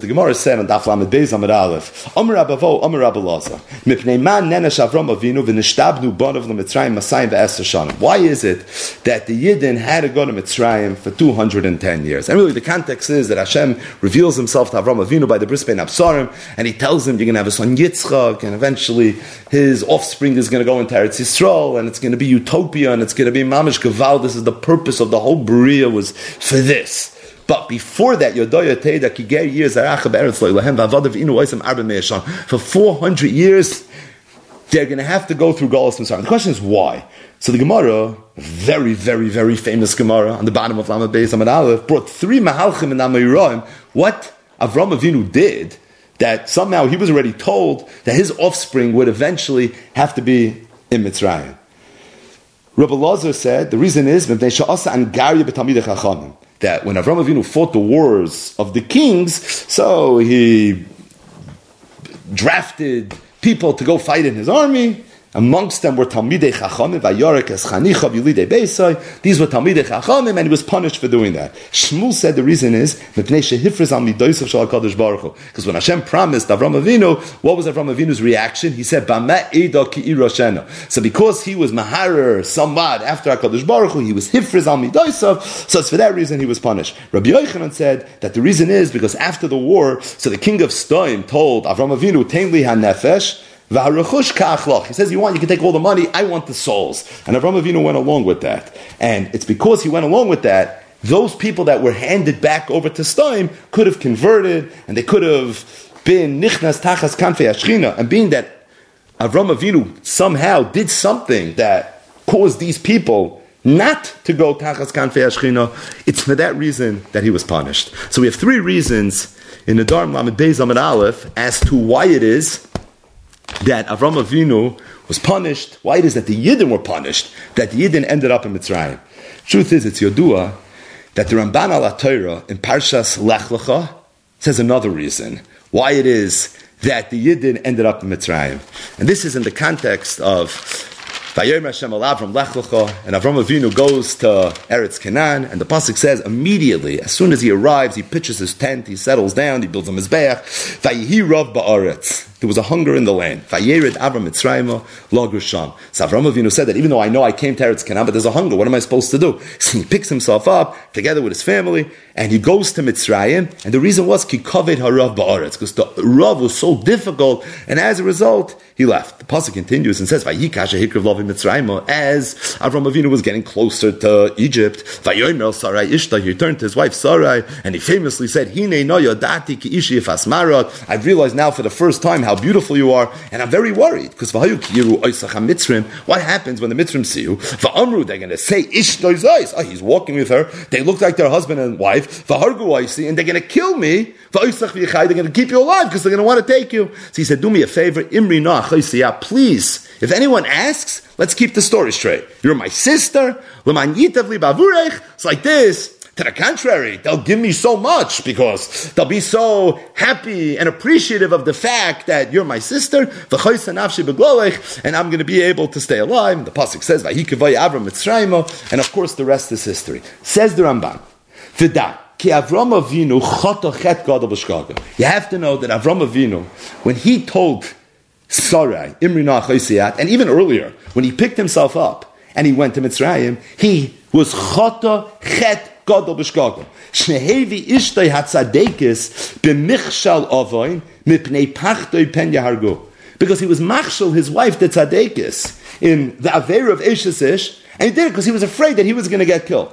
The Gemara is saying on Daf Lamed Beis Amud Aleph, Amar Rabavo, Amar Rabbi Elazar, Mipnei ma nenesh Avram Avinu v'nishtabnu bonav l'Mitzrayim masayim ve'ester shanim. Why is it that the Yidden had to go to Mitzrayim for 210 years? And really the context is that Hashem reveals himself to Avram Avinu by the Bris Bein Absarim, and he tells him, you're going to have a son Yitzchak, and eventually his offspring is going to go into Eretz Yisrael, and it's going to be utopia, and it's going to be mamish gaval. This is the purpose of the whole Bria, was for this. But before that, for 400 years, they're going to have to go through Golas Mitzrayim. The question is why? So the Gemara, very, very, very famous Gemara, on the bottom of Lamed Beis Amud Aleph, brought three Mahalchim and Amoraim. What Avram Avinu did, that somehow he was already told that his offspring would eventually have to be in Mitzrayim. Rabbi Elazar said, the reason is, that when Avram Avinu fought the wars of the kings, so he drafted people to go fight in his army. Amongst them were Talmidei Chachamim, Vayorek es Chanichav Yulidei Beisai. These were Talmidei Chachamim, and he was punished for doing that. Shmuel said the reason is, Mipnei shehifrez al midosav shel HaKadosh Baruch Hu. Because when Hashem promised Avram Avinu, what was Avram Avinu's reaction? He said, Bama Eidah ki Iroshena. So because he was Maharer somewhat after HaKadosh Baruch Hu, he was hifrez al midosav, so it's for that reason he was punished. Rabbi Yochanan said that the reason is because after the war, so the king of Stoim told Avram Avinu, Tein li hanefesh, he says, you want, you can take all the money, I want the souls. And Avram Avinu went along with that. And it's because he went along with that, those people that were handed back over to Stoim could have converted, and they could have been nichnas tachas kanfei hashchina. And being that Avram Avinu somehow did something that caused these people not to go tachas kanfei hashchina, it's for that reason that he was punished. So we have three reasons in the Dvar Lamed Beis Amud Aleph as to why it is that Avram Avinu was punished, why it is that the Yidden were punished, that the Yidden ended up in Mitzrayim. Truth is, it's Yodua that the Ramban al HaTorah in Parshas Lech Lecha says another reason why it is that the Yidden ended up in Mitzrayim. And this is in the context of Vayomer Hashem al Avram Lech Lecha, and Avram Avinu goes to Eretz Canaan, and the pasuk says immediately, as soon as he arrives, he pitches his tent, he settles down, he builds a mizbeach. Vayihi rav ba'aretz. There was a hunger in the land. Vayered Avram Mitzrayma lo gershom. So Avram Avinu said that even though I know I came to Eretz Canaan, but there's a hunger. What am I supposed to do? So he picks himself up together with his family, and he goes to Mitzrayim. And the reason was ki kaved harav ba'aretz, because the rav was so difficult, and as a result, he left. The pasuk continues and says vayi kasha hikriv lovim. As Avram Avinu was getting closer to Egypt, he turned to his wife Sarai, and he famously said, I've realized now for the first time how beautiful you are, and I'm very worried, because what happens when the Mitzrim see you? They're going to say, oh, he's walking with her, they look like their husband and wife, and they're going to kill me, they're going to keep you alive, because they're going to want to take you. So he said, do me a favor, please, if anyone asks, let's keep the story straight. You're my sister. It's like this. To the contrary, they'll give me so much because they'll be so happy and appreciative of the fact that you're my sister, and I'm going to be able to stay alive. The pasuk says, and of course the rest is history. Says the Ramban, you have to know that Avram Avinu, when he told Sarai, Imri na Chosiyat, and even earlier, when he picked himself up and he went to Mitzrayim, he was Chata Chet Gadol B'Shgagol. Shnehevi Ishtoi Hatzadekis B'Michshal Avoin Mipnei Pachtoi Pen Yahargu. Because he was Machshal, his wife, the Tzadekis, in the Aveir of Eshesish, and he did it because he was afraid that he was going to get killed.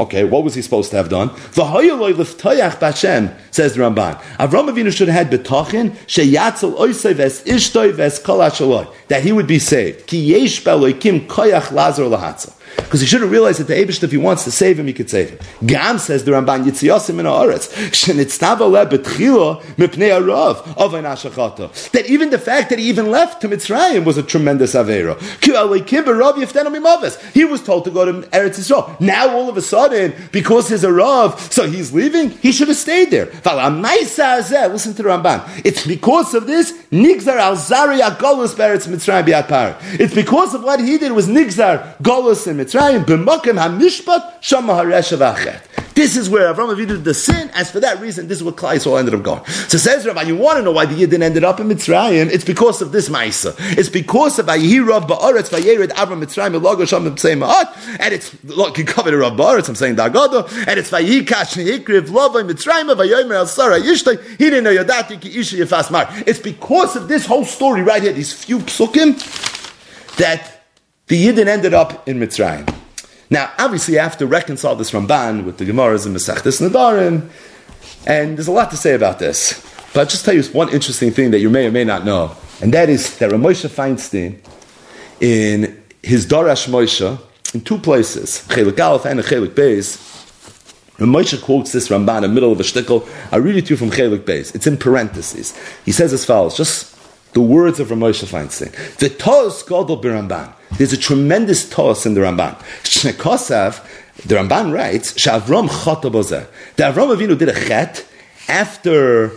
Okay, what was he supposed to have done? V'hoyoloi l'ftoyach b'Hashem, says the Ramban. Avram Avinu should have had betachin sheyatzol oisei ves ishtoi ves kol hashaloi, that he would be saved. Ki yesh b'Elokim koyach lazor lahatzol, because he should have realized that the Eibush, if he wants to save him, he could save him. Gam, says the Ramban, Yitziyosim min ha'aretz shenitztava le betchila mipnei harav avon hashachata. That even the fact that he even left to Mitzrayim was a tremendous aveira. Ki Elokim b'Rav yiftenu mimavos. He was told to go to Eretz Yisrael. Now all of a sudden, because he's a Rav, so he's leaving, he should have stayed there. Listen to the Ramban. It's because of this, Nigzar al Zari Golus Beretz Mitzrayim Biat Par. It's because of what he did was Nigzar Golus in Mitzrayim B'Mokim HaMishpat Shama HaReshav Achet. This is where Avraham Avinu did the sin. As for that reason, this is where Klal Yisrael ended up going. So says Rabbi, you want to know why the Yidden ended up in Mitzrayim? It's because of this Ma'isa. It's because of Vayehi Rav Ba'aretz Vayered Avram Mitzrayim Elog Hashem B'Psei Ma'at. And it's, look, you covered Rav Ba'aretz, I'm saying the Agada. And it's Vayehi Kash Nehikriv Lovay Mitzrayim Vayomer El Sarah Yishtay Hineno Yodati Ki Isha Yefas Mar. It's because of this whole story right here, these few psukim, that the Yidden ended up in Mitzrayim. Now, obviously, you have to reconcile this Ramban with the Gemaras and Masechtas Nedarim, and there's a lot to say about this. But I'll just tell you one interesting thing that you may or may not know, and that is that Rav Moshe Feinstein, in his Darash Moshe, in two places, Chelik Aleph and Chelik Beis, Rav Moshe quotes this Ramban in the middle of a shtickle. I'll read it to you from Chelik Beis. It's in parentheses. He says as follows, just the words of Rav Moshe Feinstein. The Tos Godol B'Ramban. There's a tremendous tos in the Ramban. Shnekosav, the Ramban writes, Shavram Chata Bozeh. The Avram Avinu did a chet after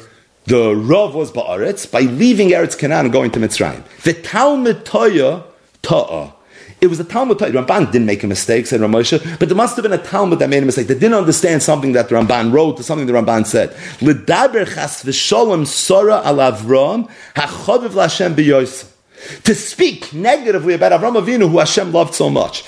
the Rav was Ba'aretz by leaving Eretz Canaan and going to Mitzrayim. The Talmud Toya Ta'ah. It was a Talmud Torah. Ramban didn't make a mistake, said Rav Moshe, but there must have been a Talmud that made a mistake. They didn't understand something that the Ramban wrote or something the Ramban said. L'daber chas v'sholem sora al Avram ha'chodev l'Hashem b'yosef. To speak negatively about Avram Avinu, who Hashem loved so much.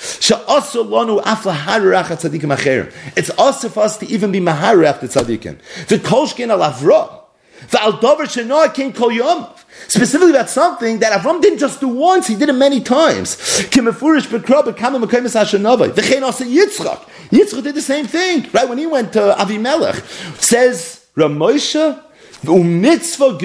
It's also for us to even be mahar after tzaddikim. V'kolshkin al Avram. V'aldover shenoah kin kol yom. Specifically about something that Avram didn't just do once, he did it many times. Yitzchak did the same thing, right? When he went to Avimelech, says Rav Moshe, he said there's a mitzvah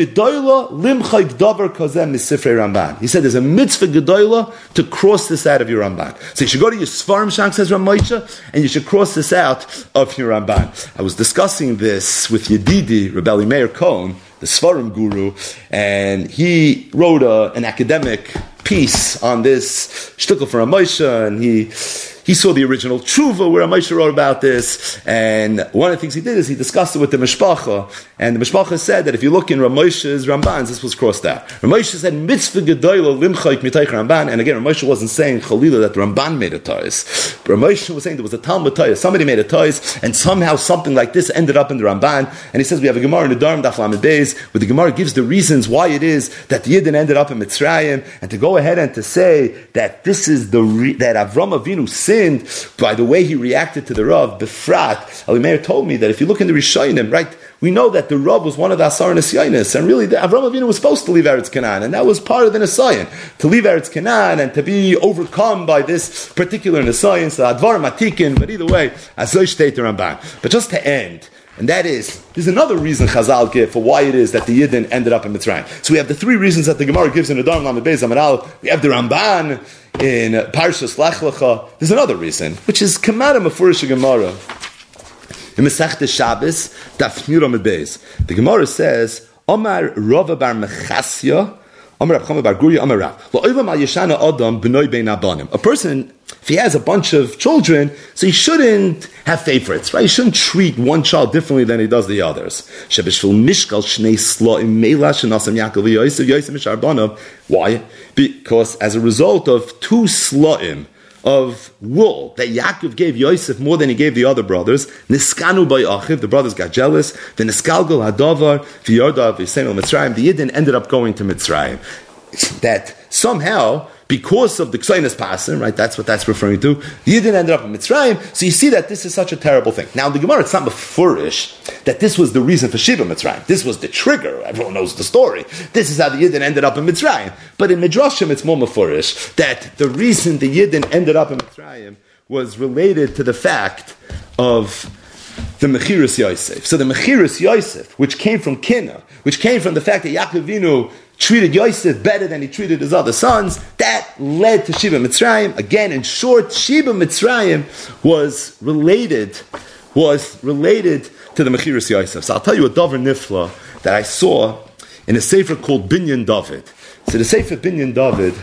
gedoyla to cross this out of your Ramban. So you should go to your Sfarim Shank, says Rav Moshe, and you should cross this out of your Ramban. I was discussing this with Yedidi, Reb Elimeir Cohen, the Sfarim guru, and he wrote an academic piece on this shtickle for Rav Moshe, and he saw the original tshuva where Rav Moshe wrote about this, and one of the things he did is he discussed it with the Mishpacha, and the Mishpacha said that if you look in Rav Moshe's Ramban, this was crossed out. Rav Moshe said, mitzvah gedoyla limchaik mitaich Ramban, and again, Rav Moshe wasn't saying, Chalila, that the Ramban made a toys. Rav Moshe was saying there was a Talmud toys, somebody made a toys, and somehow something like this ended up in the Ramban, and he says, we have a Gemara in the Dharm, Daf Lamed Beis, where the Gemara gives the reasons why it is that the Yidden ended up in Mitzrayim, and to go ahead and to say that this is that Avram Avinu sinned by the way he reacted to the Rav, Befrat. Elimeir told me that if you look in the Rishonim, right, we know that the Rav was one of the Asar Nisyonis, and really Avram Avinu was supposed to leave Eretz Canaan, and that was part of the Nisayon, to leave Eretz Canaan and to be overcome by this particular Nisayon, so Advar Matikin, but either way, Azoy Shtei Ramban. But just to end, and that is, there's another reason Chazal gave for why it is that the Yidden ended up in Mitzrayim. So we have the three reasons that the Gemara gives in the Dharm Lamed Beis Amud Aleph. We have the Ramban in Parshas Lech Lecha. There's another reason, which is Kamara Mefurish Gemara in Masechtas Shabbos Daf Yud Amud Beis. The Gemara says, Omar Rava bar Mechasya, Omar Rabchama bar Gurya, Omar Rav. La'olam al Yishana Adam b'noi bein abanim. A person, if he has a bunch of children, so he shouldn't have favorites, right? He shouldn't treat one child differently than he does the others. Why? Because as a result of two sla'im of wool that Yaakov gave Yosef more than he gave the other brothers, niskanu by Achiv, the brothers got jealous, the niskalgal hadavar, v'yardav v'yseinu Mitzrayim, the Yidden ended up going to Mitzrayim. That somehow, because of the Ksainas Pasim, right, that's what that's referring to, the Yidden ended up in Mitzrayim, so you see that this is such a terrible thing. Now, in the Gemara, it's not mefurish that this was the reason for Shiva Mitzrayim. This was the trigger. Everyone knows the story. This is how the Yidden ended up in Mitzrayim. But in Midrashim, it's more mefurish that the reason the Yidden ended up in Mitzrayim was related to the fact of the Mechiras Yosef. So the Mechiras Yosef, which came from Kina, which came from the fact that Yaakov Avinu treated Yosef better than he treated his other sons, that led to Shiva Mitzrayim. Again, in short, Shiva Mitzrayim was related to the Mechiras Yosef. So I'll tell you a Dover Nifla that I saw in a sefer called Binyan David. So the sefer Binyan David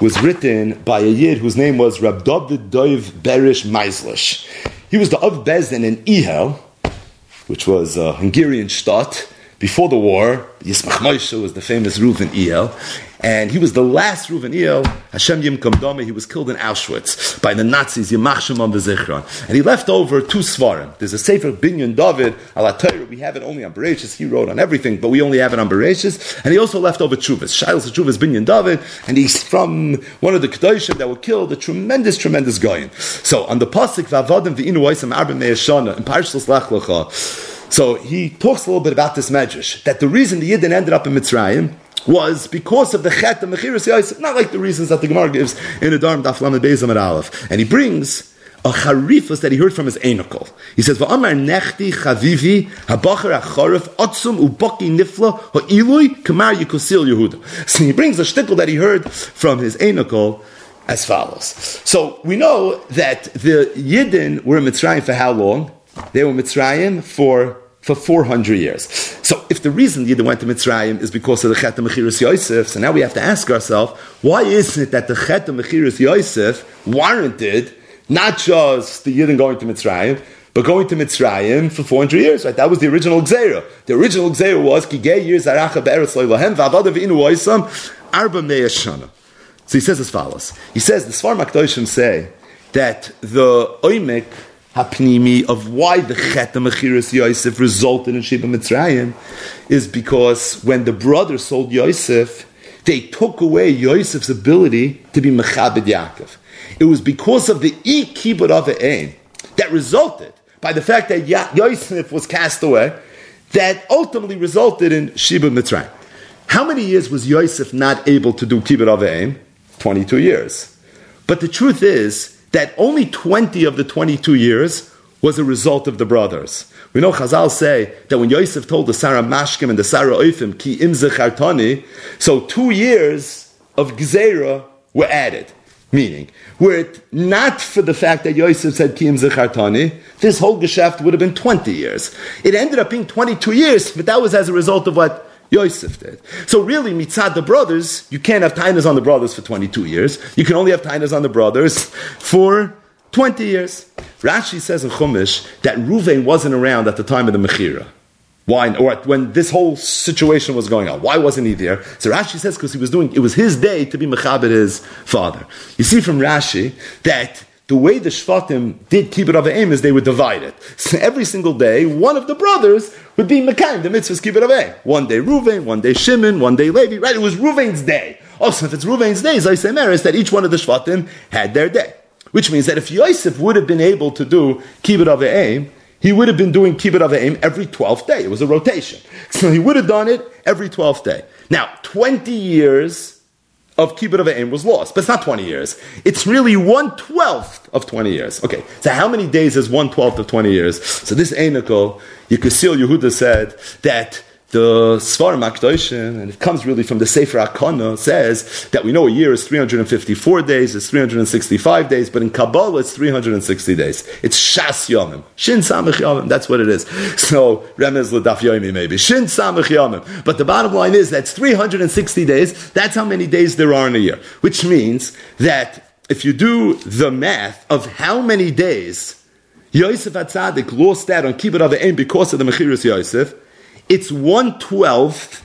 was written by a Yid whose name was Rab David Doiv Berish Meislish. He was the Av Bezdin in Ihel, which was a Hungarian shtat. Before the war, Yismach Moshe was the famous Reuven Iel, and he was the last Ruveniel. Hashem Yim Kamdome, he was killed in Auschwitz by the Nazis, Yimach Shemam V'Zichron. And he left over two Svarim. There's a Sefer Binyan David, Ala Torah, we have it only on Bereshis. He wrote on everything, but we only have it on Bereshis. And he also left over Tshuvas, Shilas Tshuvas Binyan David, and he's from one of the Kedoshim that were killed, a tremendous, tremendous Goyin. So on the Pasuk, Vavadim V'inu Oisam Arba Me'eshana, in Parshas Lech Lecha, so he talks a little bit about this medrash, that the reason the Yidden ended up in Mitzrayim was because of the Chet of Mechiras Yosef, not like the reasons that the Gemara gives in the Daf Lamed Beis Amud Aleph. And he brings a charifus that he heard from his Einokol. He says, "Va'amar nechti chavivi habacher acharif atzum ubaki nifla ha'ilui kamar yikosil Yehuda." So he brings a shtickle that he heard from his Einokol as follows. So we know that the Yidden were in Mitzrayim for how long? They were Mitzrayim for 400 years. So if the reason Yidden went to Mitzrayim is because of the Chet HaMechiras Yosef, so now we have to ask ourselves, why is it that the Chet HaMechiras Yosef warranted not just the Yidden going to Mitzrayim, but going to Mitzrayim for 400 years, right? That was the original Gzeira. The original Gzeira was, Kigei Yir Zaracha Be'eretz Lo'Ilohem V'Avadav Inu Oisam Arba Me'eh Shana. So he says as follows. He says, the Sfarim HaKadoshim say that the Oimek Hapnimi of why the Chet HaMechiras Yosef resulted in Shiva Mitzrayim is because when the brothers sold Yosef, they took away Yosef's ability to be Mechabed Yaakov. It was because of the Ikibud of Ein that resulted by the fact that Yosef was cast away that ultimately resulted in Shiva Mitzrayim. How many years was Yosef not able to do Kibud of Ein? 22 years. But the truth is that only 20 of the 22 years was a result of the brothers. We know Chazal say that when Yosef told the Sarah Mashkim and the Sarah Oifim, Ki im zechartani, so 2 years of Gzeira were added. Meaning, were it not for the fact that Yosef said, Ki im zechartani, this whole Gesheft would have been 20 years. It ended up being 22 years, but that was as a result of what Yosef did. So really, mitzad the brothers, you can't have tainas on the brothers for 22 years. You can only have tainas on the brothers for 20 years. Rashi says in Chumash that Ruvain wasn't around at the time of the Mechira. Why? Or when this whole situation was going on. Why wasn't he there? So Rashi says because he was doing, it was his day to be Mechabed his father. You see from Rashi that the way the Shvatim did Kibud Avayim is they were divided. So every single day, one of the brothers would be Mekayim, the mitzvah's Kibud Avayim. One day Ruvain, one day Shimon, one day Levi, right? It was Ruvain's day. Also, if it's Ruvain's day, Zayis HaMeris, that each one of the Shvatim had their day. Which means that if Yosef would have been able to do Kibud Avayim, he would have been doing Kibud Avayim every 12th day. It was a rotation. So he would have done it every 12th day. Now, 20 years of Kibud Avayim was lost. But it's not 20 years. It's really 1/12 of 20 years. Okay, so how many days is 1/12 of 20 years? So this Einokol, Yikosil Yehuda said that the Svarim HaKadoshim, and it comes really from the Sefer HaKana, says that we know a year is 354 days, it's 365 days, but in Kabbalah it's 360 days. It's Shas Yomim. Shin Samach Yomim, that's what it is. So, Remez L'Daf Yomi maybe. Shin Samach Yomim. But the bottom line is that's 360 days, that's how many days there are in a year. Which means that if you do the math of how many days Yosef HaTzadik lost out on Kibud Avayim because of the Mechiras Yosef, it's 1/12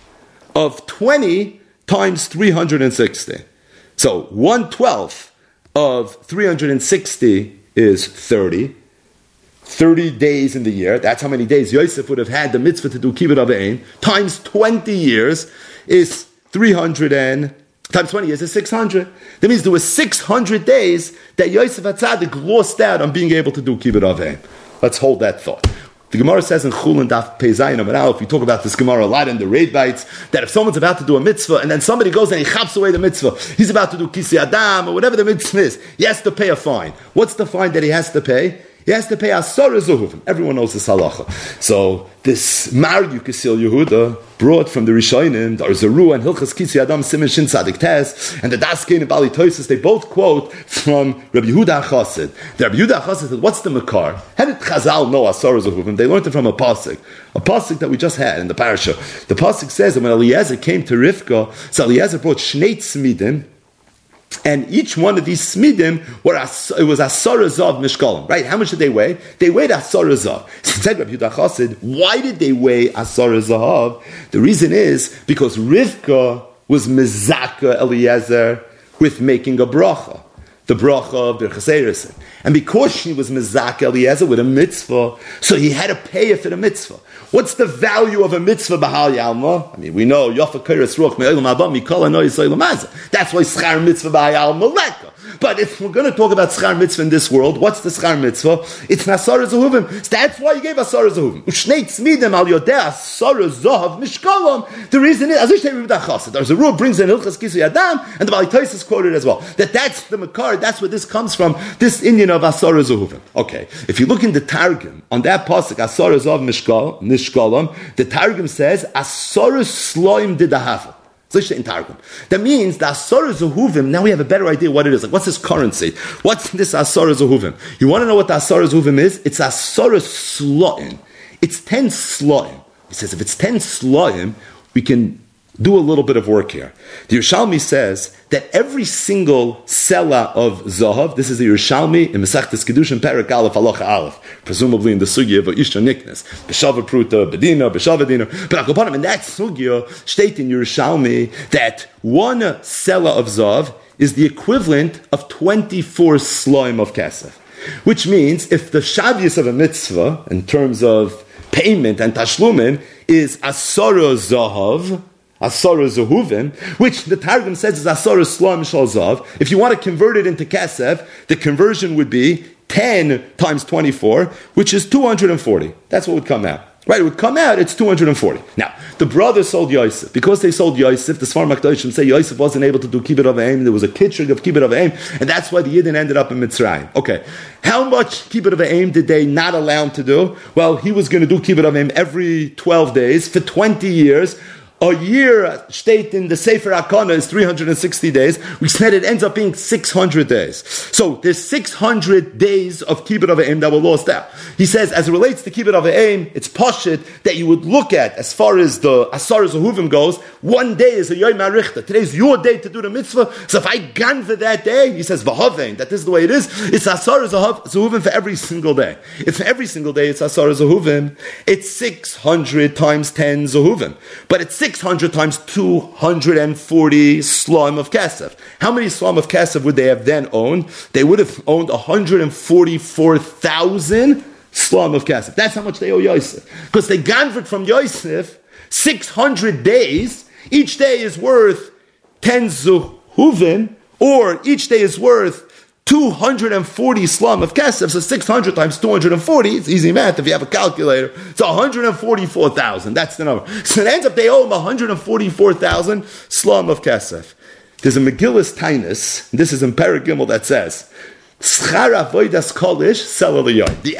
of 20 times 360. So 1/12 of 360 is 30. 30 days in the year. That's how many days Yosef would have had the mitzvah to do Kibud Avayim. Times 20 years is 300 and... Times 20 years is 600. That means there were 600 days that Yosef HaTzadik lost out on being able to do Kibud Avayim. Let's hold that thought. The Gemara says in Chulin Daf Peizayin Amar Aleph, we talk about this Gemara a lot in the Raid Bites, that if someone's about to do a mitzvah and then somebody goes and he chaps away the mitzvah, he's about to do Kisei Adam or whatever the mitzvah is, he has to pay a fine. What's the fine that he has to pay? He has to pay Asar Zuhuvim. Everyone knows this halacha. So this Mar Yikosil Yehuda brought from the Rishonim, the Arzaru and Hilchas Kisei Adam Simin Shin Tzadik Tes, and the Daskein and Bali Toises, they both quote from Rabbi Yehuda HaChassid. The Rabbi Yehuda HaChassid said, what's the Makar? How did Chazal know Asar Zuhuvim? They learned it from a pasuk. A pasuk that we just had in the parasha. The pasuk says that when Eliezer came to Rivka, so Eliezer brought Shnei Tzmidim, and each one of these smidim it was asar zav mishkalim, right? How much did they weigh? They weighed asar zav. Said Rabbi Yehuda HaChassid, why did they weigh asar zav? The reason is because Rivka was Mezaka Eliezer with making a bracha, the bracha of Birchas Eresin. And because she was Mezaka Eliezer with a mitzvah, so he had to pay for the mitzvah. What's the value of a mitzvah Bahal Yalma? I mean, we know, Yofa Kairas Ruach Me'elam Abba Mikol Ano Yisrael Mazah. That's why Schar Mitzvah Bahal Yalma Leka. But if we're going to talk about Schar Mitzvah in this world, what's the Schar Mitzvah? It's Nasara Zahuvim. That's why he gave Asara Zahuvim. Ushnei Tzmidem Al Yodeh Asara Zahav Mishkolom. The reason is, Azush Tevim Dachasad. Our Zerur brings in Hilchas Kisu Yadam, and the Baalei Tosis is quoted as well. That's the Makar, that's where this comes from, this Indian of Asara Zahuvim. Okay, if you look in the Targum, on that pasuk, Asara Zahav Mishkolom, the Targum says, Asara Sloim Didahavu. That means the Asara Zahuvim, now we have a better idea what it is. Like, what's this currency? What's this Asara Zahuvim? You want to know what the Asara Zahuvim is? It's Asara Sloim. It's 10 Sloim. He says, if it's 10 Sloim, we can do a little bit of work here. The Yerushalmi says that every single selah of Zahav, this is the Yerushalmi in Masechtas Kedushin Perek Aleph Halacha Aleph, presumably in the sugya of Isha Niknes, B'shava Pruta, Bedina, B'shava Dina, but Akoponim, in that sugya, state in Yerushalmi that one selah of Zahav is the equivalent of 24 sloim of Kesef, which means if the shavius of a mitzvah, in terms of payment and tashlumin, is Asara Zahav, Asara Zahuvim, which the Targum says is Asara Sloim Shal Zav. If you want to convert it into Kesef, the conversion would be 10 times 24, which is 240. That's what would come out. Right, it would come out, it's 240. Now, the brothers sold Yosef. Because they sold Yosef, the Sfarim HaKadoshim say Yosef wasn't able to do Kibbutz of Aim. There was a Kitzchug of Kibbutz of Aim, and that's why the Yidden ended up in Mitzrayim. Okay, how much Kibbutz of Aim did they not allow him to do? Well, he was going to do Kibbutz of Aim every 12 days for 20 years. A year, state in the Sefer HaKana, is 360 days. We said it ends up being 600 days. So there's 600 days of Kibbutz of Aim that were lost out. He says, as it relates to Kibbutz of Aim, it's Poshet that you would look at as far as the Asara Zahuvim goes. One day is a Yom HaRichta. Today's your day to do the mitzvah. So if I gan for that day, he says, V'hovein, that is the way it is. It's Asara Zahuvim for every single day. If every single day it's Asara Zahuvim, it's 600 times 10 Zahuvim. But it's 600 times 240 Sloim of Kesef. How many Sloim of Kesef would they have then owned? They would have owned 144,000 Sloim of Kesef. That's how much they owe Yosef. Because they ganved from Yosef 600 days. Each day is worth 10 Zuhuvin, or each day is worth 240 Sloim of Kesef. So 600 times 240, it's easy math if you have a calculator. It's 144,000. That's the number. So it ends up they owe him 144,000 Sloim of Kesef. There's a Megillas Tainus, this is in Perek Gimel, that says, the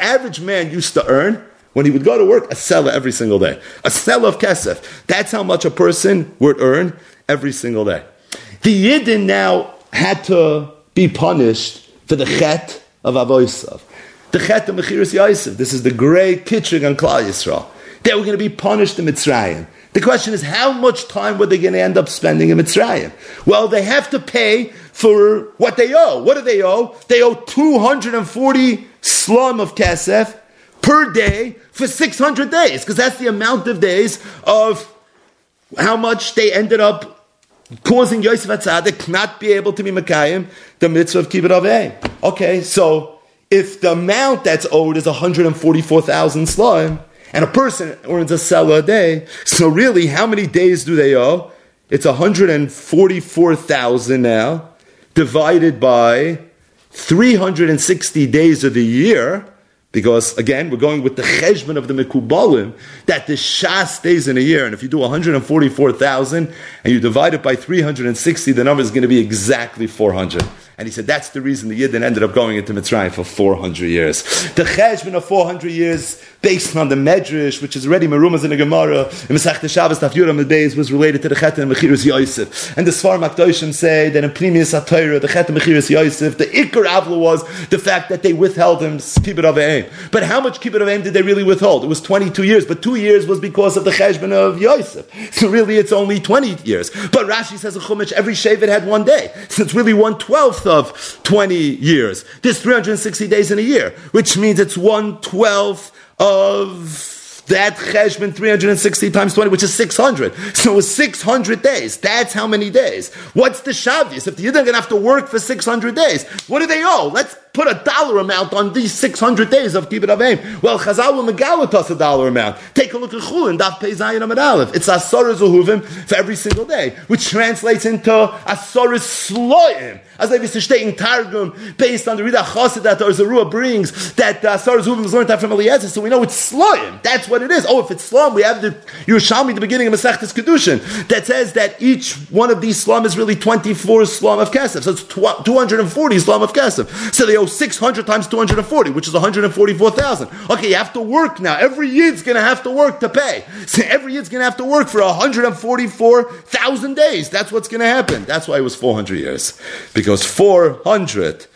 average man used to earn, when he would go to work, a selah every single day. A selah of Kesef. That's how much a person would earn every single day. The Yidden now had to be punished for the chet of Avosav. The chet of Mechiras Yosef. This is the great Kitzchug on Klal Yisrael. They were going to be punished in Mitzrayim. The question is, how much time were they going to end up spending in Mitzrayim? Well, they have to pay for what they owe. What do they owe? They owe 240 slum of Kesef per day for 600 days, because that's the amount of days of how much they ended up causing Yosef HaTzadik not be able to be Mekayim, the mitzvah of Kibbutz of Aim. Okay, so if the amount that's owed is 144,000 sloim, and a person earns a selah a day, so really, how many days do they owe? It's 144,000 now, divided by 360 days of the year, because, again, we're going with the cheshbon of the Mekubalim, that the Shas days in a year. And if you do 144,000 and you divide it by 360, the number is going to be exactly 400. And he said, that's the reason the Yidden ended up going into Mitzrayim for 400 years. The cheshbon of 400 years, based on the Medrash, which is already Merumaz in the Gemara, in Masechta Shabbos, Daf Yud Amud Beis, was related to the Chet and Mechiras Yosef. And the Sfarim HaKadoshim say that in Pnimiyus HaTorah, the Chet and Mechiras Yosef, the Iker Avla was the fact that they withheld him Kibbutz of Aim. But how much Kibbutz of Aim did they really withhold? It was 22 years, but 2 years was because of the cheshbon of Yosef. So really, it's only 20 years. But Rashi says in Chumash, every Shevet had 1 day. So it's really 1/12 of 20 years. There's 360 days in a year, which means it's 1/12 of that cheshbon 360 times 20, which is 600. So it was 600 days. That's how many days. What's the Shabbos? If the Yidden are going to have to work for 600 days, what do they owe? Let's put a dollar amount on these 600 days of Kibbutz Avim. Well, Chazal will megalit us a dollar amount. Take a look at Chulin, Daf Pei Zayin Amud Aleph. It's Asorah Zuhuvim for every single day, which translates into Asorah Sloim. As I used to state in Targum, based on the Rida Chassid that Arzarua brings, that Asorah Zuhuvim is learned that from Eliezer, so we know it's Sloim. That's what it is. Oh, if it's Sloim, we have the Yerushalmi, the beginning of Masechtas Kedushin, that says that each one of these Sloim is really 24 Sloim of Kesef. So it's 240 Sloim of Kesef. So they 600 times 240, which is 144,000. Okay, you have to work now. Every Yid's going to have to work to pay. So every Yid's going to have to work for 144,000 days. That's what's going to happen. That's why it was 400 years. Because 400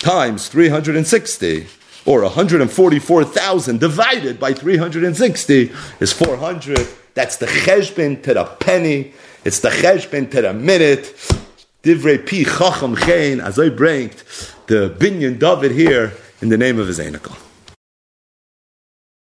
times 360, or 144,000 divided by 360 is 400. That's the cheshbon to the penny. It's the cheshbon to the minute. Divrei Pi Chacham Chen, as I branked the Binyan David here in the name of his Einakel.